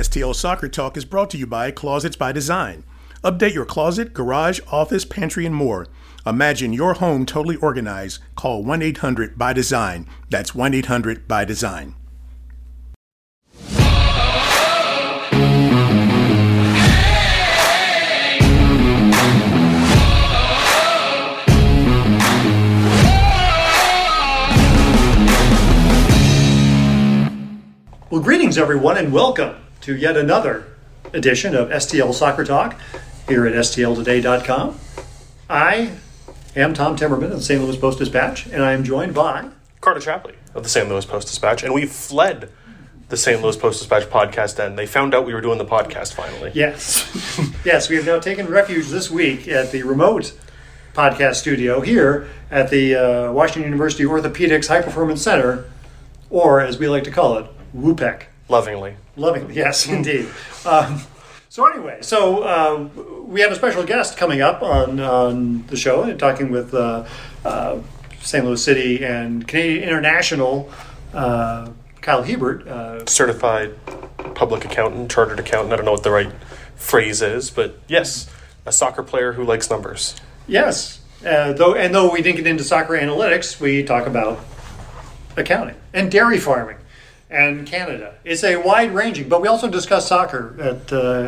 STO Soccer Talk is brought to you by Closets by Design. Update your closet, garage, office, pantry, and more. Imagine your home totally organized. Call 1-800-BY-DESIGN. That's 1-800-BY-DESIGN. Well, greetings, everyone, and welcome to yet another edition of STL Soccer Talk here at STLtoday.com. I am Tom Timmerman of the St. Louis Post-Dispatch, and I am joined by Carter Chapley of the St. Louis Post-Dispatch, and we fled the St. Louis Post-Dispatch podcast end. They found out we were doing the podcast finally. Yes. Yes, we have now taken refuge this week at the remote podcast studio here at the Washington University Orthopedics High Performance Center, or as we like to call it, WUPEC. Lovingly, yes, indeed. So we have a special guest coming up on the show and talking with St. Louis City and Canadian International Kyle Hiebert. Certified public accountant, chartered accountant. I don't know what the right phrase is, but yes, a soccer player who likes numbers. Yes. Though we didn't get into soccer analytics, we talk about accounting and dairy farming. And Canada. It's a wide-ranging, but we also discuss soccer,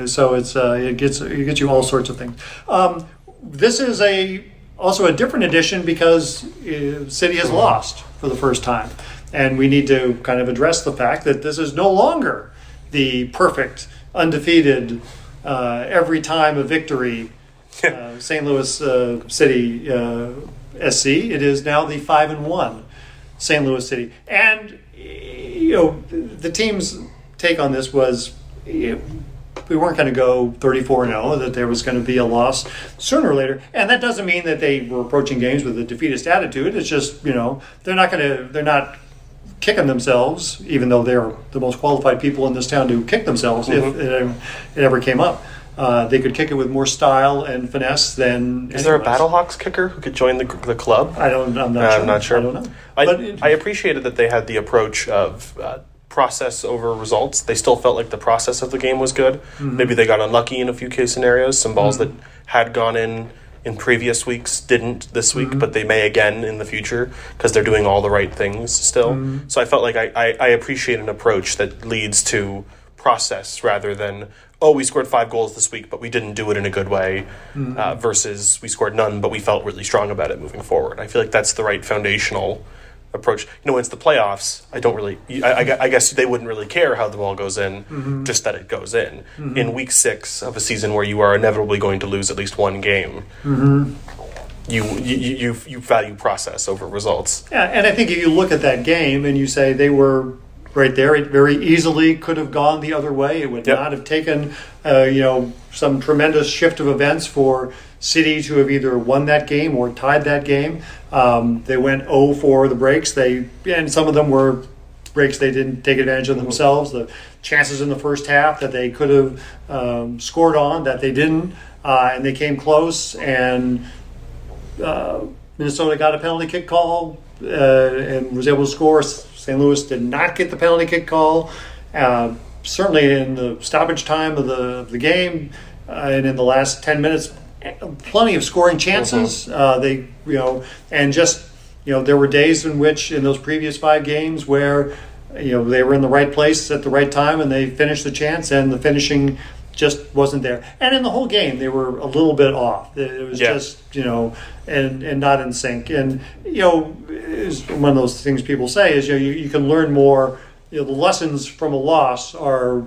so it gets you all sorts of things. This is also a different edition because City has lost for the first time, and we need to kind of address the fact that this is no longer the perfect, undefeated, every time a victory St. Louis City SC. It is now the 5-1 St. Louis City. And you know, the team's take on this was we weren't going to go 34-0, that there was going to be a loss sooner or later. And that doesn't mean that they were approaching games with a defeatist attitude. It's just, you know, they're not kicking themselves, even though they're the most qualified people in this town to kick themselves if it ever came up. They could kick it with more style and finesse than. Is there a Battlehawks kicker who could join the club? I'm not sure. I don't know. I appreciated that they had the approach of process over results. They still felt like the process of the game was good. Mm-hmm. Maybe they got unlucky in a few case scenarios. Some balls that had gone in previous weeks didn't this week, but they may again in the future because they're doing all the right things still. Mm-hmm. So I felt like I appreciate an approach that leads to process rather than, oh, we scored 5 goals this week, but we didn't do it in a good way, versus we scored none, but we felt really strong about it moving forward. I feel like that's the right foundational approach. You know, when it's the playoffs, I guess they wouldn't really care how the ball goes in, just that it goes in. Mm-hmm. In week 6 of a season where you are inevitably going to lose at least one game, you value process over results. Yeah, and I think if you look at that game and you say they were right there, it very easily could have gone the other way. It would not have taken, some tremendous shift of events for City to have either won that game or tied that game. They went 0 for the breaks. And some of them were breaks they didn't take advantage of themselves. The chances in the first half that they could have scored on that they didn't, and they came close. And Minnesota got a penalty kick call and was able to score. St. Louis did not get the penalty kick call. Certainly in the stoppage time of the game, and in the last 10 minutes, plenty of scoring chances. There were days in which in those previous 5 games where they were in the right place at the right time and they finished the chance and the finishing just wasn't there. And in the whole game, they were a little bit off. It was just, and not in sync. And, one of those things people say is, you can learn more. The lessons from a loss are,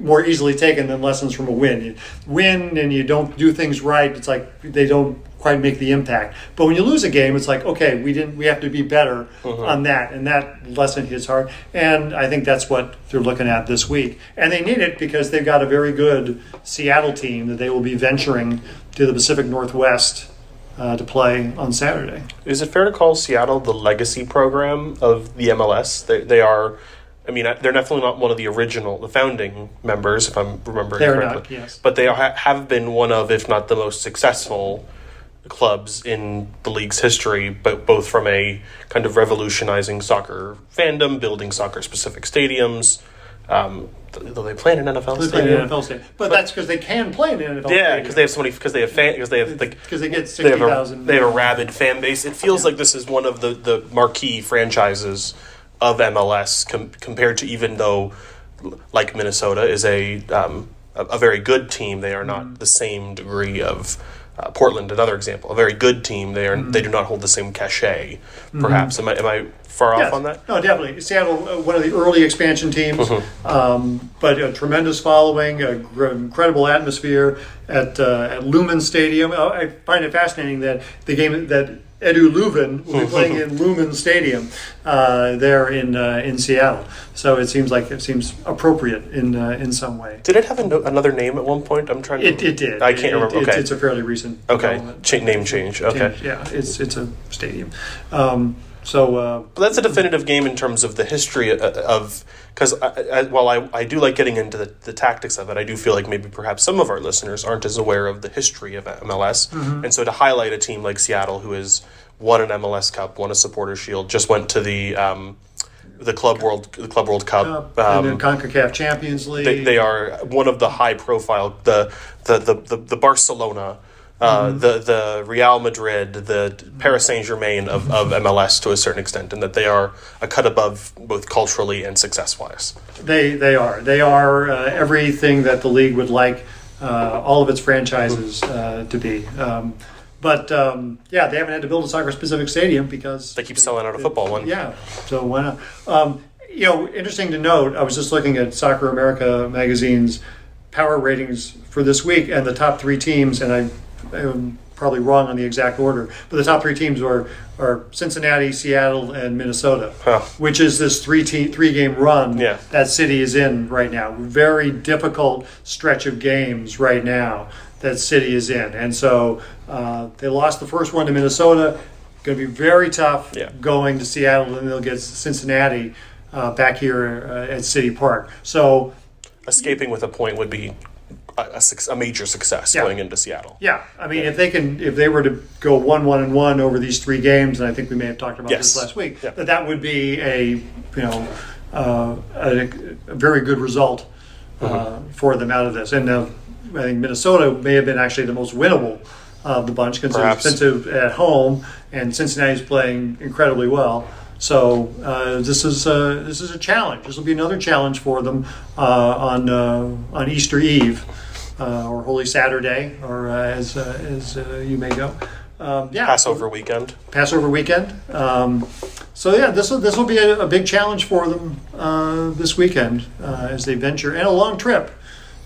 more easily taken than lessons from a win. You win and you don't do things right. It's like they don't quite make the impact. But when you lose a game, it's like, okay, we have to be better on that, and that lesson hits hard. And I think that's what they're looking at this week. And they need it because they've got a very good Seattle team that they will be venturing to the Pacific Northwest to play on Saturday. Is it fair to call Seattle the legacy program of the MLS? They are, they're definitely not one of the founding members, if I'm remembering correctly. They're not, yes. But they have been one of, if not the most successful clubs in the league's history, but both from a kind of revolutionizing soccer fandom, building soccer-specific stadiums, Though they play in an NFL stadium. They play in an NFL stadium. But that's because they can play in an NFL stadium. Yeah, because they have so many, because they have fans, because they have, like, because they get 60,000. They have a rabid fan base. It feels like this is one of the marquee franchises of MLS compared to, even though, like, Minnesota is a very good team. They are not the same degree of Portland, another example, a very good team. They are they do not hold the same cachet, perhaps. Am I far off on that? No, definitely. Seattle, one of the early expansion teams, but a tremendous following, an incredible atmosphere at Lumen Stadium. I find it fascinating that the game that Edu Leuven will be playing in Lumen Stadium there in Seattle. So it seems appropriate in some way. Did it have another name at one point? I'm trying to. It did. I can't remember. Okay, it's a fairly recent. Okay, name change. Okay, yeah, it's a stadium. But that's a definitive game in terms of the history of, because while I do like getting into the tactics of it, I do feel like maybe perhaps some of our listeners aren't as aware of the history of MLS. And so to highlight a team like Seattle, who has won an MLS Cup, won a Supporters Shield, just went to the Club World Cup, and then CONCACAF Champions League. They are one of the high profile, the Barcelona. The Real Madrid, the Paris Saint-Germain of MLS to a certain extent, and that they are a cut above both culturally and success-wise. They are everything that the league would like all of its franchises to be. But they haven't had to build a soccer-specific stadium because... They keep selling out a football one. Yeah, so why not? Interesting to note, I was just looking at Soccer America magazine's power ratings for this week, and the top three teams, and I'm probably wrong on the exact order, but the top three teams are Cincinnati, Seattle, and Minnesota, which is this three-game run that city is in right now. Very difficult stretch of games right now that city is in. And so they lost the first one to Minnesota. Going to be very tough going to Seattle, and they'll get Cincinnati back here at City Park. So escaping with a point would be a major success going into Seattle. Yeah, I mean, if they were to go 1-1-1 over these three games, and I think we may have talked about this last week, that would be a very good result for them out of this. And I think Minnesota may have been actually the most winnable of the bunch, since they're at home and Cincinnati's playing incredibly well. So this is a challenge. This will be another challenge for them on Easter Eve or Holy Saturday, or as you may go. Passover weekend. This will be a big challenge for them this weekend as they venture, and a long trip.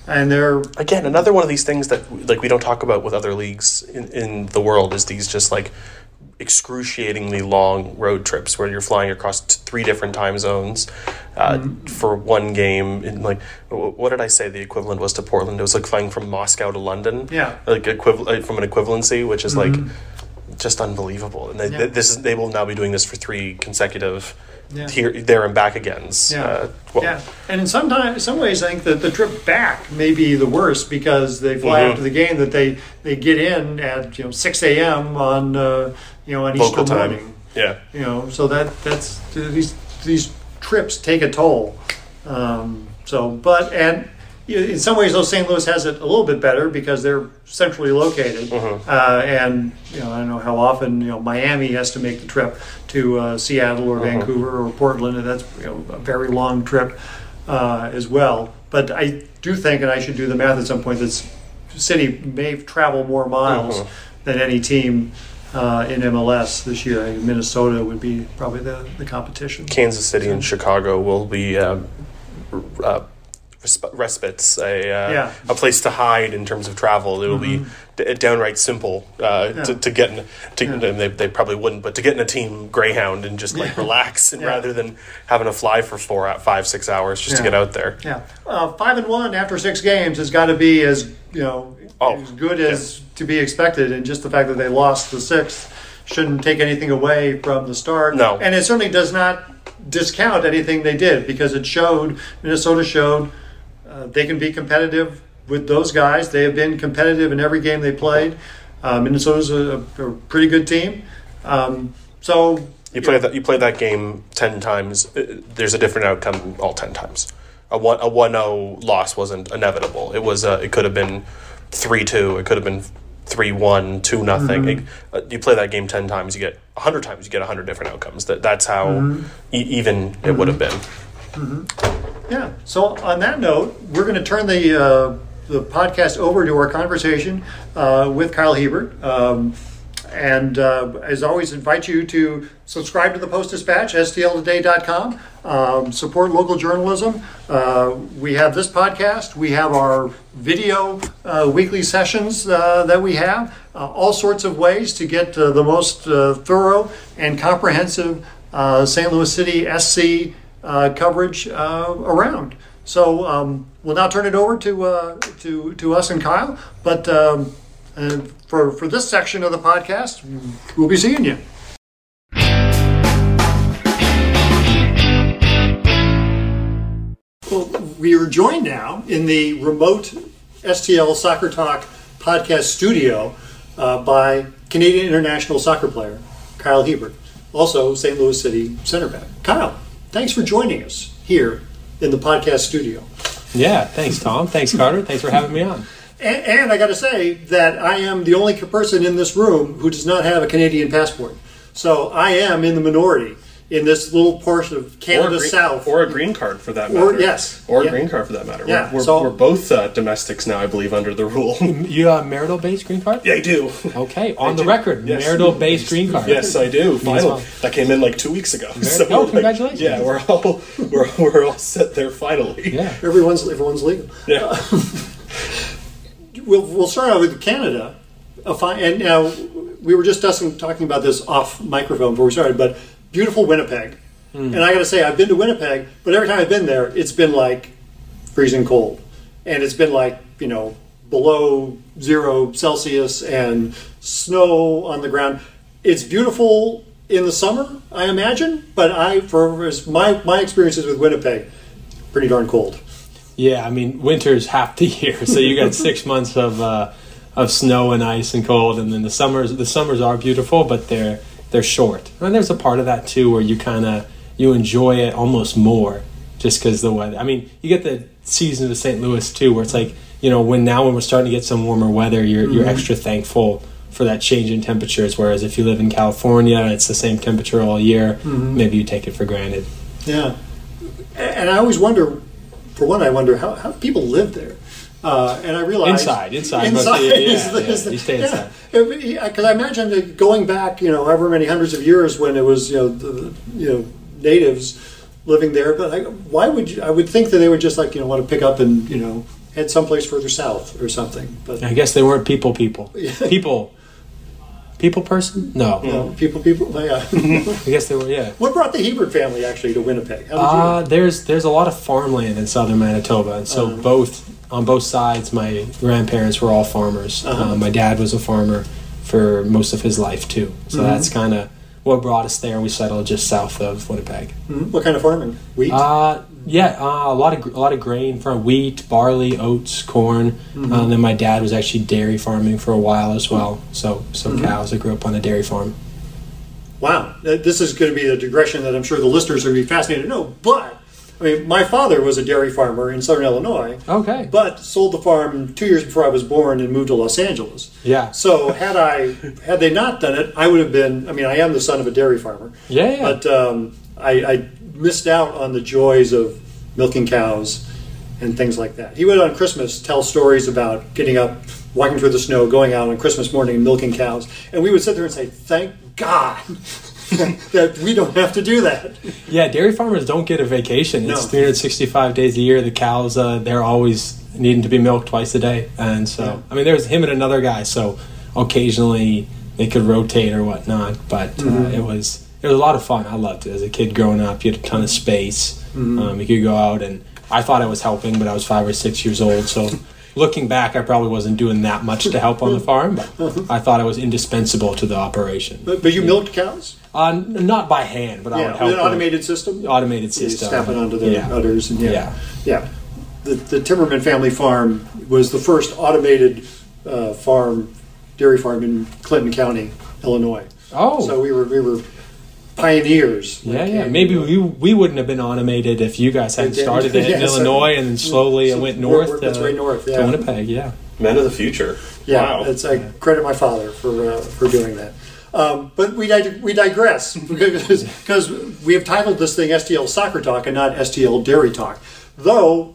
And they're, again, another one of these things that, like, we don't talk about with other leagues in the world, is these just, like, excruciatingly long road trips where you're flying across three different time zones for one game. In, like, what did I say the equivalent was to Portland? It was like flying from Moscow to London. Yeah, like from an equivalency, which is like just unbelievable. And they will now be doing this for three consecutive here, there, and back agains. Yeah, and in some ways, I think that the trip back may be the worst, because they fly after the game, that they get in at 6 a.m. on on local Easter time. Morning. Yeah. So that's these trips take a toll. But in some ways, though, St. Louis has it a little bit better because they're centrally located. I don't know how often Miami has to make the trip to Seattle or Vancouver or Portland, and that's a very long trip as well. But I do think, and I should do the math at some point, that City may travel more miles than any team in MLS this year. I mean, Minnesota would be probably the competition. Kansas City and Chicago will be respites, a place to hide in terms of travel. It will be downright simple to get in. They probably wouldn't, but to get in a team Greyhound and just relax, and rather than having to fly for 4, 5, 6 hours just to get out there. Yeah, 5-1 after 6 games has got to be as good as to be expected, and just the fact that they lost the 6th shouldn't take anything away from the start. No, and it certainly does not discount anything they did, because it showed, Minnesota showed. They can be competitive with those guys. They have been competitive in every game they played. Minnesota's a pretty good team. You play that game 10 times, there's a different outcome all 10 times. a 1-0 loss wasn't inevitable. It was it could have been 3-2. It could have been 3-1, 2-0. Mm-hmm. You play that game 10 times, you get 100 times, you get 100 different outcomes. That's how even it would have been. Mm-hmm. Yeah. So on that note, we're going to turn the podcast over to our conversation with Kyle Hiebert. And as always, invite you to subscribe to the Post-Dispatch, stltoday.com. Support local journalism. We have this podcast. We have our video weekly sessions that we have. All sorts of ways to get the most thorough and comprehensive St. Louis City SC coverage around. So we'll now turn it over to us and Kyle. But for this section of the podcast, we'll be seeing you. Well, we are joined now in the remote STL Soccer Talk podcast studio by Canadian international soccer player Kyle Hiebert, also St. Louis City center back. Kyle, thanks for joining us here in the podcast studio. Yeah, thanks, Tom. Thanks, Carter. Thanks for having me on. And I got to say that I am the only person in this room who does not have a Canadian passport. So I am in the minority in this little portion of Canada South. Or a green card, for that matter. Yes. Or a green card, for that matter. Yeah. We're both domestics now, I believe, under the rule. You have a marital-based green card? Yeah, I do. Okay, on the record, yes. Marital-based green card. Yes, I do. Finally. That came in like 2 weeks ago. Congratulations. Yeah, we're all set there finally. Yeah. Everyone's legal. Yeah. We'll start out with Canada. And now, we were just talking about this off microphone before we started, but beautiful Winnipeg. Mm. And I got to say, I've been to Winnipeg, but every time I've been there, it's been like freezing cold. And it's been like, below 0 Celsius and snow on the ground. It's beautiful in the summer, I imagine, but my experiences with Winnipeg, pretty darn cold. Yeah, I mean, winter's half the year, so you got 6 months of snow and ice and cold, and then the summers are beautiful, but they're short. And there's a part of that too where you you enjoy it almost more just because the weather. I mean, you get the season of St. Louis too, where it's like when we're starting to get some warmer weather, you're extra thankful for that change in temperatures. Whereas if you live in California and it's the same temperature all year, maybe you take it for granted. Yeah, and I always wonder. For one, I wonder how people live there, and I realize inside. You stay inside. Because I imagine that going back, however many hundreds of years when it was, the natives living there. But I would think that they would just want to pick up and head someplace further south or something. But I guess they weren't people. People person? No. People? Yeah. I guess they were, yeah. What brought the Hiebert family, actually, to Winnipeg? There's a lot of farmland in southern Manitoba. And so on both sides, my grandparents were all farmers. My dad was a farmer for most of his life, too. So that's kind of what brought us there. We settled just south of Winnipeg. Mm-hmm. What kind of farming? Wheat? A lot of grain from wheat, barley, oats, corn. And then my dad was actually dairy farming for a while as well. So some cows. I grew up on a dairy farm. Wow, this is going to be a digression that I'm sure the listeners are going to be fascinated to know. But I mean, my father was a dairy farmer in Southern Illinois. Okay, but sold the farm 2 years before I was born and moved to Los Angeles. Yeah. So had they not done it, I would have been. I mean, I am the son of a dairy farmer. Yeah. But I missed out on the joys of milking cows and things like that. He would, on Christmas, tell stories about getting up, walking through the snow, going out on Christmas morning and milking cows. And we would sit there and say, thank God that we don't have to do that. Yeah, dairy farmers don't get a vacation. It's 365 days a year. The cows, they're always needing to be milked twice a day. And so, I mean, there was him and another guy, so occasionally they could rotate or whatnot. But it was a lot of fun. I loved it. As a kid growing up, you had a ton of space. You could go out, and I thought I was helping, but I was 5 or 6 years old. So looking back, I probably wasn't doing that much to help on the farm, but I thought I was indispensable to the operation. But you milked cows? Not by hand, but I would help. An automated system? Automated system. Step it onto the udders. And The Timmerman family farm was the first automated dairy farm in Clinton County, Illinois. Oh. So we were pioneers. Maybe we wouldn't have been automated if you guys hadn't started it in Illinois, so, and then slowly it went north, to Winnipeg. Yeah, men of the future. Yeah, wow. I credit my father for doing that. But we digress because we have titled this thing STL Soccer Talk and not STL Dairy Talk, though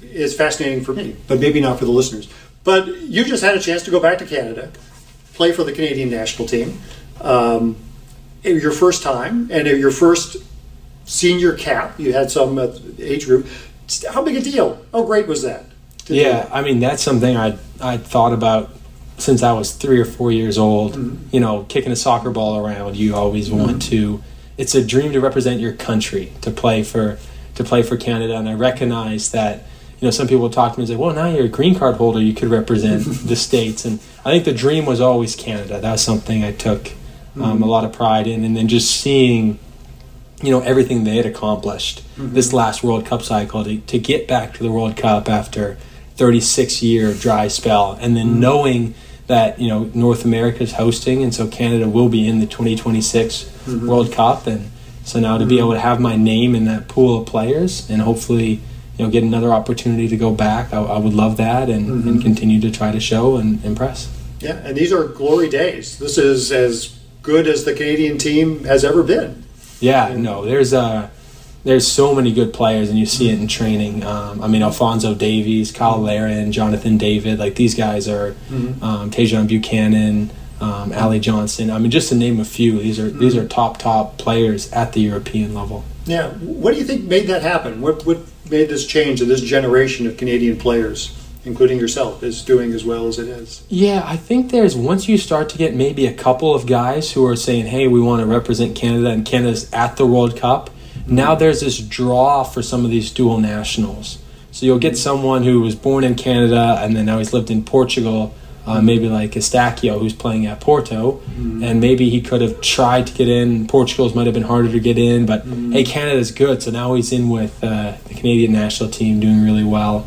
it's fascinating for me, but maybe not for the listeners. But you just had a chance to go back to Canada, play for the Canadian national team, your first time, and your first senior cap. You had some age group. How big a deal? How great was that? I mean, that's something I thought about since I was 3 or 4 years old. Mm-hmm. You know, kicking a soccer ball around, you always want to. It's a dream to represent your country, to play for Canada, and I recognize that. You know, some people talk to me and say, well, now you're a green card holder, you could represent the States. And I think the dream was always Canada. That was something I took a lot of pride in. And then just seeing, you know, everything they had accomplished this last World Cup cycle, to get back to the World Cup after 36-year dry spell. And then knowing that, you know, North America is hosting, and so Canada will be in the 2026 World Cup. And so now to be able to have my name in that pool of players and hopefully – you know, get another opportunity to go back. I would love that and continue to try to show and impress. Yeah, and these are glory days. This is as good as the Canadian team has ever been. Yeah, there's so many good players, and you see it in training. I mean, Alfonso Davies, Kyle Larin, Jonathan David, like these guys are Tejon Buchanan, Ali Johnson. I mean, just to name a few, these are top players at the European level. Yeah, what do you think made that happen? What made this change that this generation of Canadian players, including yourself, is doing as well as it is? Yeah, I think there's, once you start to get maybe a couple of guys who are saying, hey, we want to represent Canada, and Canada's at the World Cup, now there's this draw for some of these dual nationals. So you'll get someone who was born in Canada and then now he's lived in Portugal, maybe like Eustáquio, who's playing at Porto, and maybe he could have tried to get in. Portugal's might have been harder to get in, but hey, Canada's good, so now he's in with the Canadian national team, doing really well.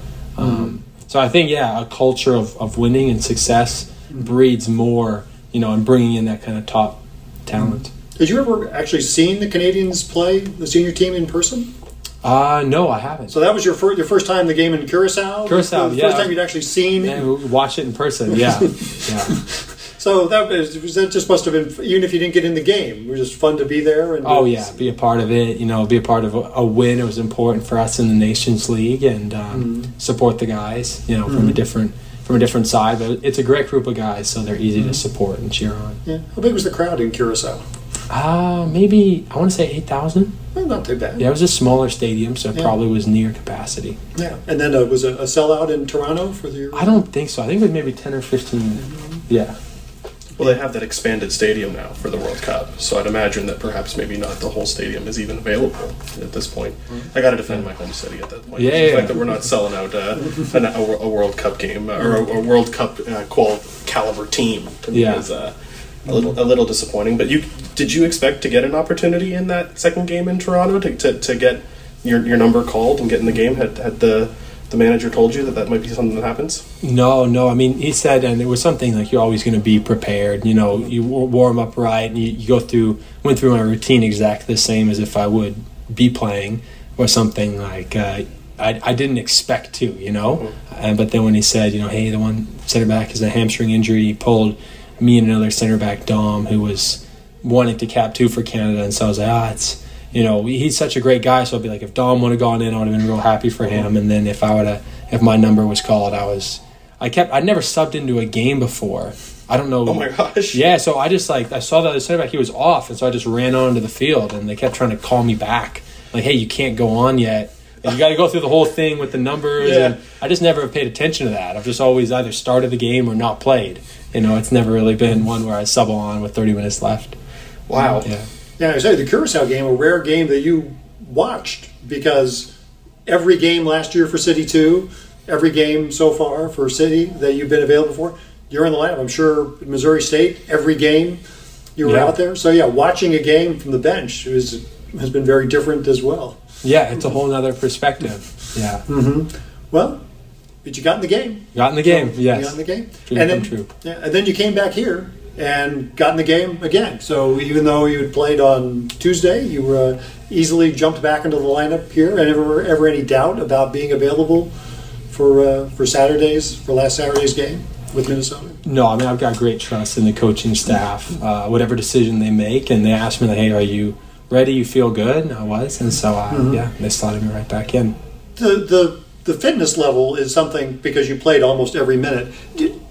So I think, a culture of winning and success breeds more, you know, and bringing in that kind of top talent. Did you ever actually seen the Canadians play the senior team in person? No, I haven't. So that was your first time the game in Curaçao? Curaçao, the first time you'd actually seen it? Watch it in person, yeah. So that just must have been, even if you didn't get in the game, it was just fun to be there. And be a part of it, you know, be a part of a win. It was important for us in the Nations League, and support the guys, you know, from a different side. But it's a great group of guys, so they're easy to support and cheer on. Yeah. How big was the crowd in Curaçao? Maybe, I want to say 8,000. Well, not too bad. Yeah, it was a smaller stadium, so it probably was near capacity. Yeah, and then was a sellout in Toronto for the... I don't think so. I think it was maybe 10 or 15. Yeah. Well, they have that expanded stadium now for the World Cup, so I'd imagine that perhaps maybe not the whole stadium is even available at this point. I got to defend my home city at that point. Yeah, the fact that we're not selling out a World Cup game or a World Cup caliber team to me is... A little disappointing, but did you expect to get an opportunity in that second game in Toronto to get your number called and get in the game? Had the manager told you that might be something that happens? No. I mean, he said, and it was something like, you're always going to be prepared. You know, you warm up right, and you went through my routine exactly the same as if I would be playing or something like. I didn't expect to, you know, but then when he said, you know, hey, the one center back is a hamstring injury, he pulled me and another center back, Dom, who was wanting to cap two for Canada, and so I was like, it's, you know, he's such a great guy. So I'd be like, if Dom would have gone in, I would have been real happy for him. And then if my number was called, I'd never subbed into a game before. I don't know. Oh my gosh. Yeah. So I just I saw the other center back, he was off, and so I just ran onto the field, and they kept trying to call me back, like, hey, you can't go on yet. And you got to go through the whole thing with the numbers, and I just never have paid attention to that. I've just always either started the game or not played. You know, it's never really been one where I sub on with 30 minutes left. Wow. Yeah, I was saying the Curaçao game, a rare game that you watched, because every game last year for City 2, every game so far for City that you've been available for, you're in the lineup. I'm sure in Missouri State, every game you were out there. So, watching a game from the bench has been very different as well. Yeah, it's a whole other perspective. Yeah. Mm-hmm. Well... But you got in the game. Yes. You got in the game. Dream come true. Yeah, and then you came back here and got in the game again. So even though you had played on Tuesday, you were easily jumped back into the lineup here. And ever any doubt about being available for last Saturday's game with Minnesota? No, I mean, I've got great trust in the coaching staff, whatever decision they make. And they asked me, hey, are you ready? You feel good? And I was. And so, yeah, they slotted me right back in. The fitness level is something, because you played almost every minute.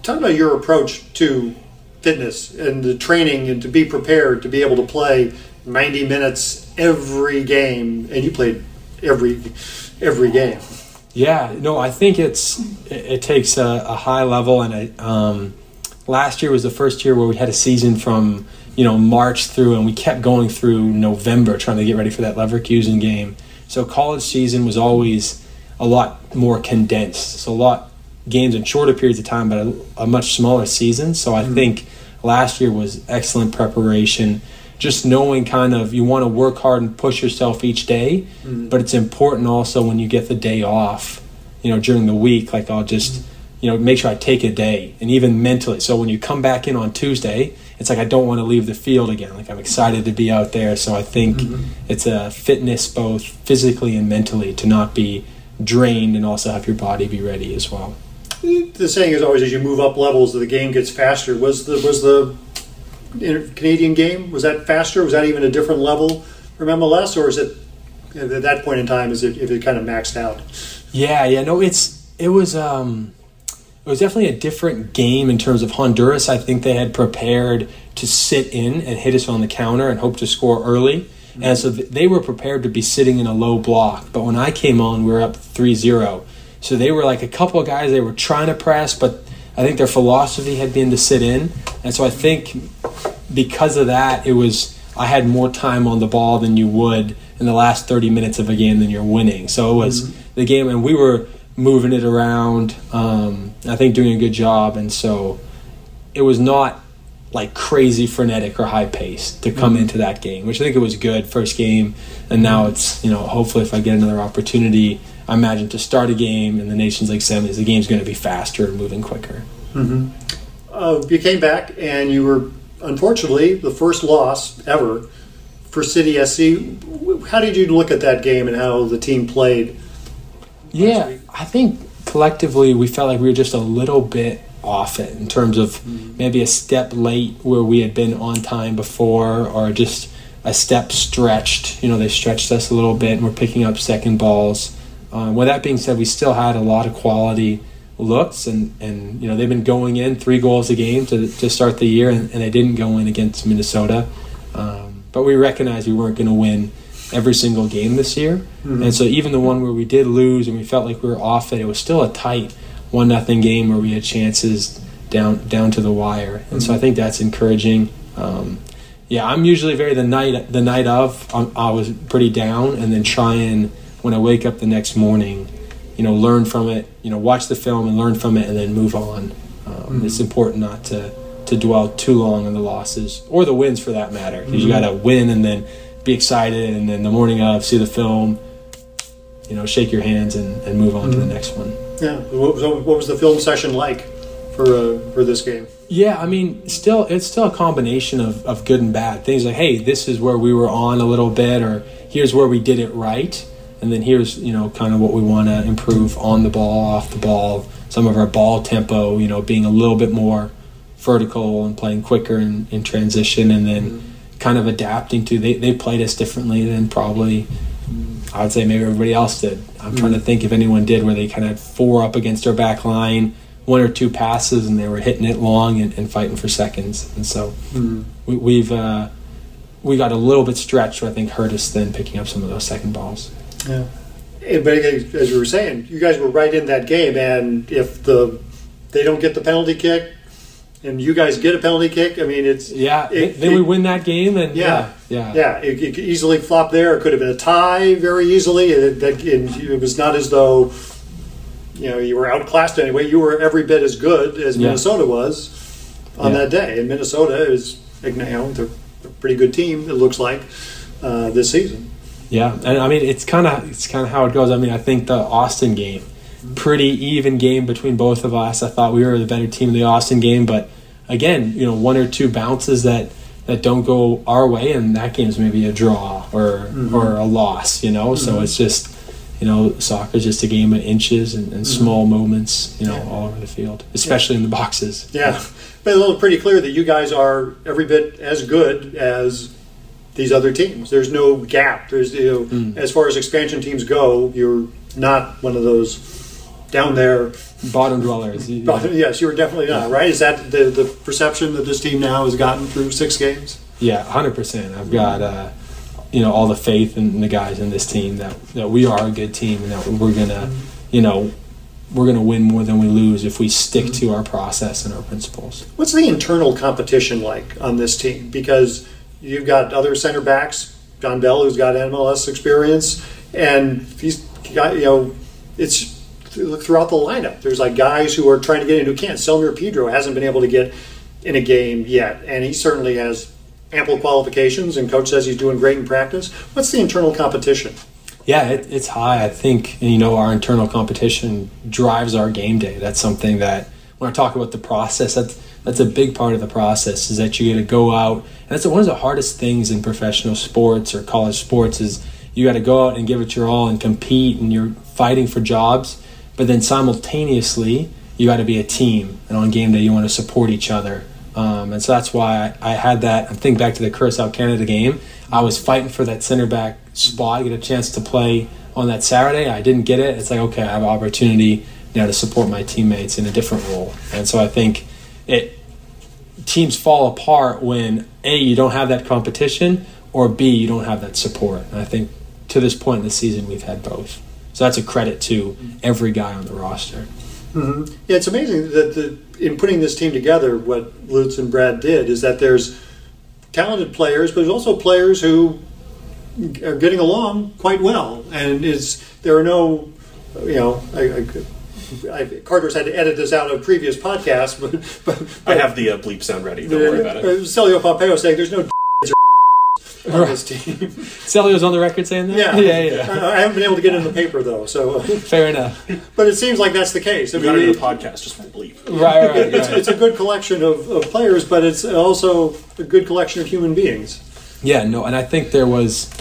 Talk about your approach to fitness and the training and to be prepared to be able to play 90 minutes every game, and you played every game. Yeah, no, I think it takes a high level, and last year was the first year where we had a season from March through, and we kept going through November trying to get ready for that Leverkusen game. So college season was always a lot more condensed, so a lot games in shorter periods of time, but a much smaller season. So I think last year was excellent preparation, just knowing kind of you want to work hard and push yourself each day, but it's important also when you get the day off, during the week, like I'll just, make sure I take a day, and even mentally. So when you come back in on Tuesday, it's like I don't want to leave the field again. Like I'm excited to be out there. So I think it's a fitness both physically and mentally to not be drained and also have your body be ready as well. The saying is always, as you move up levels, the game gets faster. Was the Canadian game, was that faster? Was that even a different level from MLS, or is it at that point in time? If it kind of maxed out? Yeah, no, it was definitely a different game in terms of Honduras. I think they had prepared to sit in and hit us on the counter and hope to score early, and so they were prepared to be sitting in a low block. But when I came on, we were up 3-0. So they were like a couple of guys, they were trying to press, but I think their philosophy had been to sit in. And so I think because of that, I had more time on the ball than you would in the last 30 minutes of a game than you're winning. So it was the game, and we were moving it around, I think doing a good job. And so it was not like crazy frenetic or high pace to come into that game, which I think it was good first game. And now it's, hopefully if I get another opportunity, I imagine to start a game in the Nations League semis, the game's going to be faster and moving quicker. You came back and you were, unfortunately, the first loss ever for City SC. How did you look at that game and how the team played? Yeah, I think collectively we felt like we were just a little bit off it in terms of maybe a step late where we had been on time before, or just a step stretched. They stretched us a little bit and we're picking up second balls. With that being said, we still had a lot of quality looks, and they've been going in 3 goals a game to start the year, and they didn't go in against Minnesota. But we recognized we weren't going to win every single game this year, and so even the one where we did lose and we felt like we were off it, it was still a tight 1-0 game where we had chances down to the wire, and so I think that's encouraging. Yeah, I'm usually very the night of. I was pretty down, and then try and, when I wake up the next morning, learn from it, watch the film and learn from it, and then move on. It's important not to dwell too long on the losses, or the wins for that matter, because you got to win and then be excited, and then the morning of, see the film, shake your hands and move on to the next one. Yeah. What was the film session like for this game? Yeah, I mean, it's still a combination of good and bad. Things like, hey, this is where we were on a little bit, or here's where we did it right. And then here's, kind of what we want to improve on the ball, off the ball, some of our ball tempo, being a little bit more vertical and playing quicker in transition, and then kind of adapting to, they played us differently than probably, I would say maybe everybody else did. I'm trying to think if anyone did, where they kind of had 4 up against our back line, 1 or 2 passes, and they were hitting it long and fighting for seconds. And so we got a little bit stretched, which I think hurt us then picking up some of those second balls. Yeah, but as you were saying, you guys were right in that game, and if they don't get the penalty kick, and you guys get a penalty kick, I mean, it's then we win that game, and it could easily flop there. It could have been a tie very easily. It was not as though you were outclassed anyway. You were every bit as good as Minnesota was on that day, and Minnesota is they're a pretty good team, it looks like, this season. Yeah, and I mean it's kind of how it goes. I mean, I think the Austin game, pretty even game between both of us. I thought we were the better team in the Austin game, but again, you know, one or two bounces that don't go our way, and that game's maybe a draw or a loss, you know. So it's just, you know, soccer's just a game of inches and small moments, you know, all over the field, especially in the boxes. Yeah. But a little pretty clear that you guys are every bit as good as these other teams. There's no gap. There's, you know, as far as expansion teams go, you're not one of those down there bottom dwellers. Yes, you were definitely not, right? Is that the perception that this team now has gotten through 6 games? Yeah, 100%. I've got you know, all the faith in the guys in this team that we are a good team, and that we're gonna, you know, we're gonna win more than we lose if we stick to our process and our principles. What's the internal competition like on this team? Because you've got other center backs, John Bell, who's got MLS experience, and he's got, you know, it's throughout the lineup. There's like guys who are trying to get in who can't. Selner Pedro hasn't been able to get in a game yet, and he certainly has ample qualifications, and coach says he's doing great in practice. What's the internal competition? Yeah, it's high, I think. And, you know, our internal competition drives our game day. That's something that, when I talk about the process, that's a big part of the process, is that you got to go out. And that's one of the hardest things in professional sports or college sports, is you got to go out and give it your all and compete, and you're fighting for jobs. But then simultaneously, you got to be a team. And on game day, you want to support each other. And so that's why I had that. I think back to the Curaçao Canada game. I was fighting for that center back spot, get a chance to play on that Saturday. I didn't get it. It's like, okay, I have an opportunity now to support my teammates in a different role. And so I think teams fall apart when, A, you don't have that competition, or B, you don't have that support. And I think to this point in the season, we've had both. So that's a credit to every guy on the roster. Mm-hmm. Yeah, it's amazing that in putting this team together, what Lutz and Brad did is that there's talented players, but there's also players who are getting along quite well. And there are no, you know, Carter's had to edit this out of previous podcasts, but I have the bleep sound ready. Don't worry about it. Celio Pompeo saying there's no on this team. Celio's on the record saying that? Yeah. I haven't been able to get it in the paper, though, so... Fair enough. But it seems like that's the case. I mean, you got to do the podcast, just bleep. Right. It's a good collection of players, but it's also a good collection of human beings. Yeah, no, and I think there was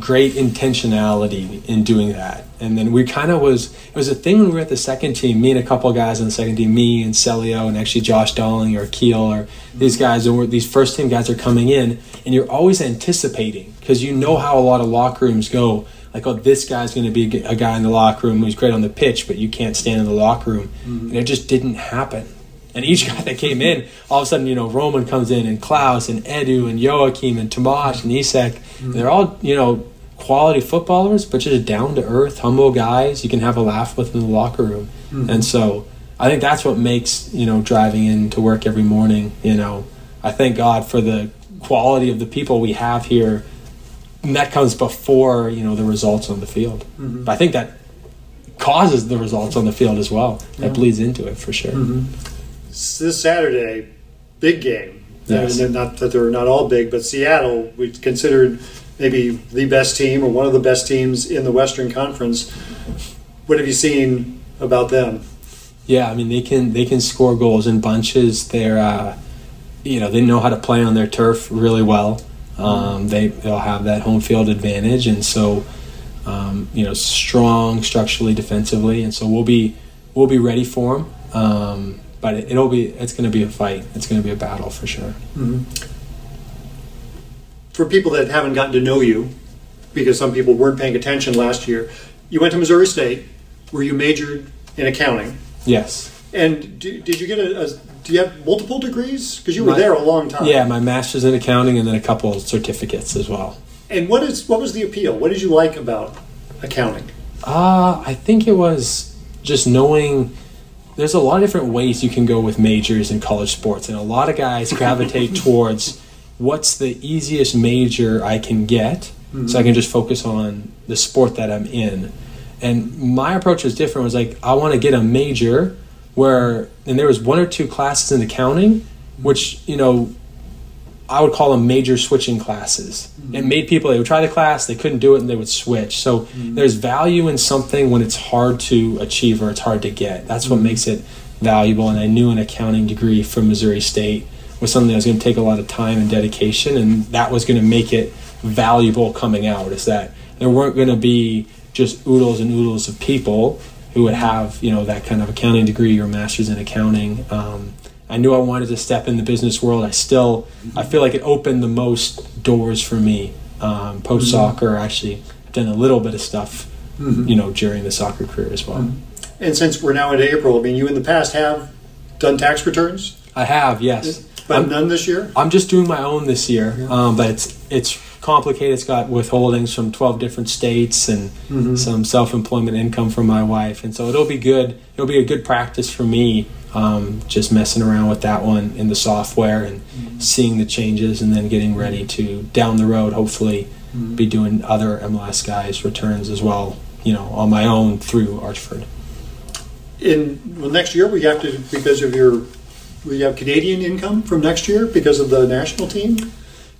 great intentionality in doing that. And then we kind of it was a thing when we were at the second team, me and a couple of guys on the second team, me and Celio, and actually Josh Dolling or Keel, or these guys, or these first team guys are coming in, and you're always anticipating, because you know how a lot of locker rooms go, like, oh, this guy's going to be a guy in the locker room who's great on the pitch, but you can't stand in the locker room. And it just didn't happen. And each guy that came in, all of a sudden, you know, Roman comes in, and Klaus, and Edu, and Joachim, and Tomasz, and Isak. They're all, you know, quality footballers, but just down-to-earth, humble guys you can have a laugh with in the locker room. And so I think that's what makes, you know, driving in to work every morning, you know, I thank God for the quality of the people we have here. And that comes before, you know, the results on the field. But I think that causes the results on the field as well. That bleeds into it for sure. This Saturday, big game. Yes. And not that they're not all big, but Seattle, we considered maybe the best team or one of the best teams in the Western Conference. What have you seen about them? Yeah, I mean, they can score goals in bunches. They're you know, they know how to play on their turf really well. They'll have that home field advantage, and so you know, strong structurally, defensively, and so we'll be ready for them. But it's going to be a fight. It's going to be a battle for sure. For people that haven't gotten to know you, because some people weren't paying attention last year, you went to Missouri State, where you majored in accounting. Yes. And did you get do you have multiple degrees? Because you were there a long time. Yeah, my master's in accounting, and then a couple of certificates as well. And what was the appeal? What did you like about accounting? I think it was just knowing. There's a lot of different ways you can go with majors in college sports, and a lot of guys gravitate towards what's the easiest major I can get, so I can just focus on the sport that I'm in. And my approach was different. It was like, I want to get a major where, and there was one or two classes in accounting, which, you know, I would call them major switching classes. It made people, they would try the class, they couldn't do it, and they would switch. So there's value in something when it's hard to achieve or it's hard to get. That's what makes it valuable, and I knew an accounting degree from Missouri State was something that was going to take a lot of time and dedication, and that was going to make it valuable coming out, is that there weren't going to be just oodles and oodles of people who would have, you know, that kind of accounting degree or master's in accounting. I knew I wanted to step in the business world. I feel like it opened the most doors for me. Post-soccer, actually, I've done a little bit of stuff, you know, during the soccer career as well. And since we're now into April, I mean, you in the past have done tax returns? I have, yes. But none this year? I'm just doing my own this year, but it's complicated. It's got withholdings from 12 different states and some self-employment income from my wife, and so it'll be good. It'll be a good practice for me, just messing around with that one in the software and seeing the changes, and then getting ready to, down the road, hopefully be doing other MLS guys returns as well, you know, on my own through Archford. Well, next year we have to, we have Canadian income from next year because of the national team?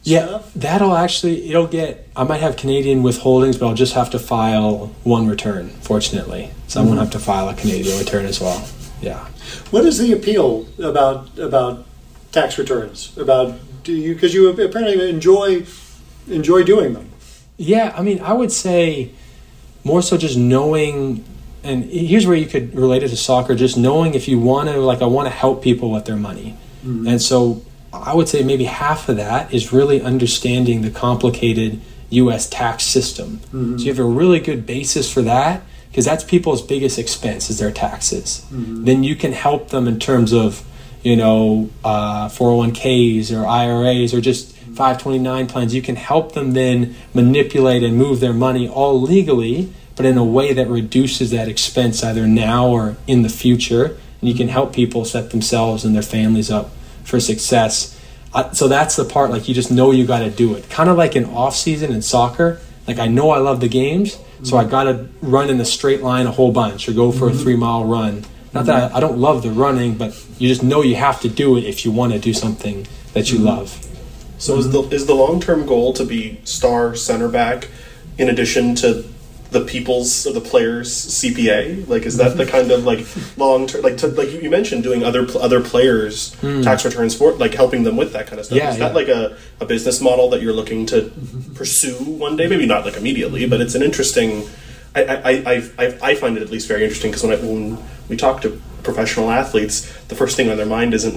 Yeah, it'll get, I might have Canadian withholdings, but I'll just have to file one return, fortunately. So I won't have to file a Canadian return as well. Yeah. What is the appeal about tax returns? Because you apparently enjoy doing them. Yeah, I mean, I would say more so just knowing, and here's where you could relate it to soccer, just knowing if you want to, I want to help people with their money. And so I would say maybe half of that is really understanding the complicated U.S. tax system. So you have a really good basis for that, because that's people's biggest expense is their taxes. Then you can help them in terms of, 401ks or IRAs or just 529 plans. You can help them then manipulate and move their money all legally, but in a way that reduces that expense either now or in the future. And you can help people set themselves and their families up for success. So that's the part, you just know you got to do it. Kind of like an off season in soccer. I know I love the games, so I got to run in the straight line a whole bunch or go for a 3-mile run. Not that I don't love the running, but you just know you have to do it if you want to do something that you love. So is the long-term goal to be star center back in addition to the people's or the player's CPA? Is that the kind of long-term, you mentioned doing other players' tax returns for helping them with that kind of stuff? Yeah, is that a business model that you're looking to pursue one day? Maybe not immediately, but it's an interesting. I find it at least very interesting, because when we talk to professional athletes, the first thing on their mind isn't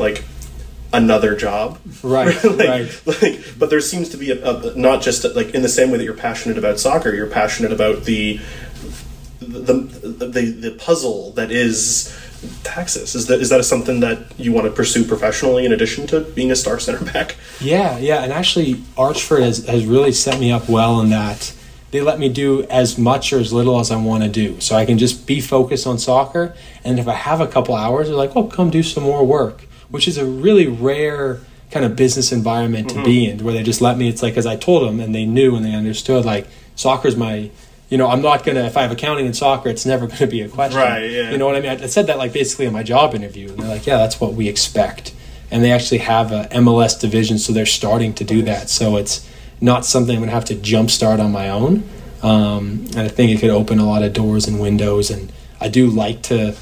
another job, right? But there seems to be a not just in the same way that you're passionate about soccer, you're passionate about the puzzle that is taxes. Is that something that you want to pursue professionally in addition to being a star center back? Yeah, and actually Archford has really set me up well in that they let me do as much or as little as I want to do, so I can just be focused on soccer. And if I have a couple hours, they're come do some more work, which is a really rare kind of business environment to be in, where they just let me. It's as I told them, and they knew and they understood, soccer's my, I'm not going to, if I have accounting and soccer, it's never going to be a question. Right, yeah. You know what I mean? I said that basically in my job interview, and they're yeah, that's what we expect. And they actually have a MLS division, so they're starting to do that. So it's not something I'm going to have to jumpstart on my own. And I think it could open a lot of doors and windows. And I do like to,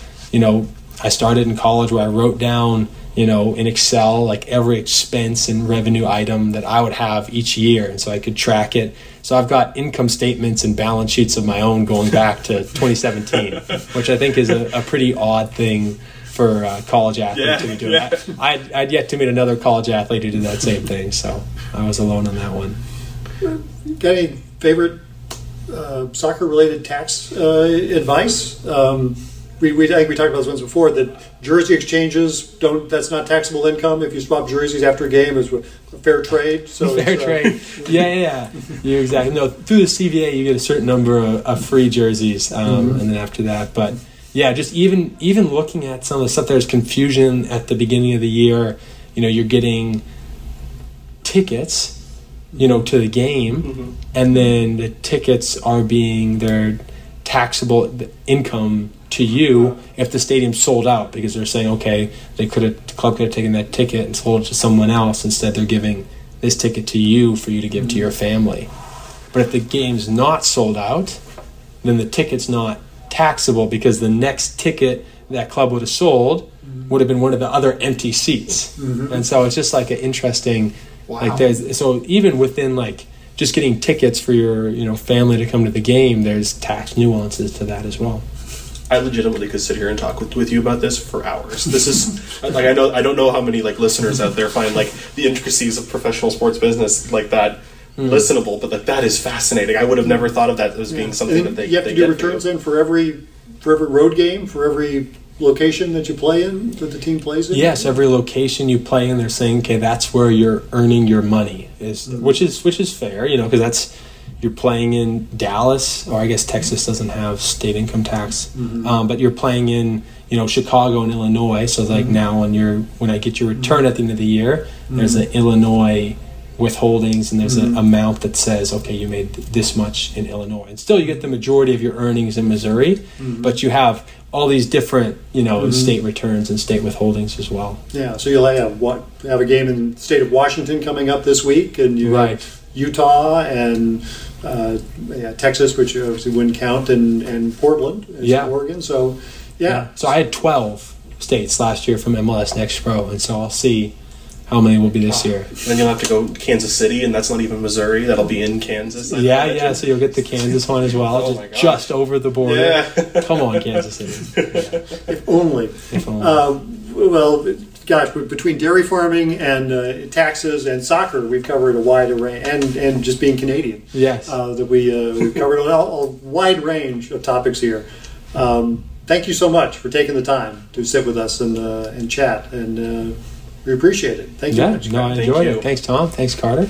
I started in college where I wrote down, in Excel, every expense and revenue item that I would have each year, and so I could track it. So I've got income statements and balance sheets of my own going back to 2017, which I think is a pretty odd thing for a college athlete to be doing. Yeah. I'd yet to meet another college athlete who did that same thing, so I was alone on that one. Got any favorite soccer-related tax advice? I think we talked about this once before, that jersey exchanges that's not taxable income. If you swap jerseys after a game, it's a fair trade. Fair trade. Yeah. You're exactly. No, through the CVA, you get a certain number of free jerseys, and then after that. But yeah, just even looking at some of the stuff, there's confusion at the beginning of the year. You're getting tickets, to the game, and then the tickets are being their taxable income to you if the stadium's sold out, because they're saying, the club could have taken that ticket and sold it to someone else. Instead, they're giving this ticket to you for you to give to your family. But if the game's not sold out, then the ticket's not taxable, because the next ticket that club would have sold would have been one of the other empty seats. Mm-hmm. And so it's just like an interesting, wow. like there's, so even within like just getting tickets for your, you know, family to come to the game, there's tax nuances to that as well. I legitimately could sit here and talk with you about this for hours. This is like, I don't know how many like listeners out there find like the intricacies of professional sports business like that listenable, but like that is fascinating. I would have never thought of that as being something and that they you have they to do returns in for every road game, for every location that you play in, that the team plays in. Yes, every location you play in, they're saying, okay, that's where you're earning your money, is which is fair, you know, because that's. You're playing in Dallas, or I guess Texas doesn't have state income tax, but you're playing in, you know, Chicago and Illinois. So it's like now when I get your return at the end of the year, there's an Illinois withholdings, and there's an amount that says, okay, you made this much in Illinois, and still you get the majority of your earnings in Missouri, but you have all these different, you know, state returns and state withholdings as well. Yeah, so you'll have a game in the state of Washington coming up this week, and you have Utah and Texas, which obviously wouldn't count, and Portland, and Oregon. So, So I had 12 states last year from MLS Next Pro, and so I'll see how many will be this year. And then you'll have to go to Kansas City, and that's not even Missouri. That'll be in Kansas. So you'll get the Kansas one as well, just over the border. Yeah. Come on, Kansas City. If only. Gosh, between dairy farming and taxes and soccer, we've covered a wide array, and just being Canadian, that we've covered a wide range of topics here. Thank you so much for taking the time to sit with us and chat, and we appreciate it. Thank you. Yeah, much. No, I enjoyed it. Thanks, Tom. Thanks, Carter.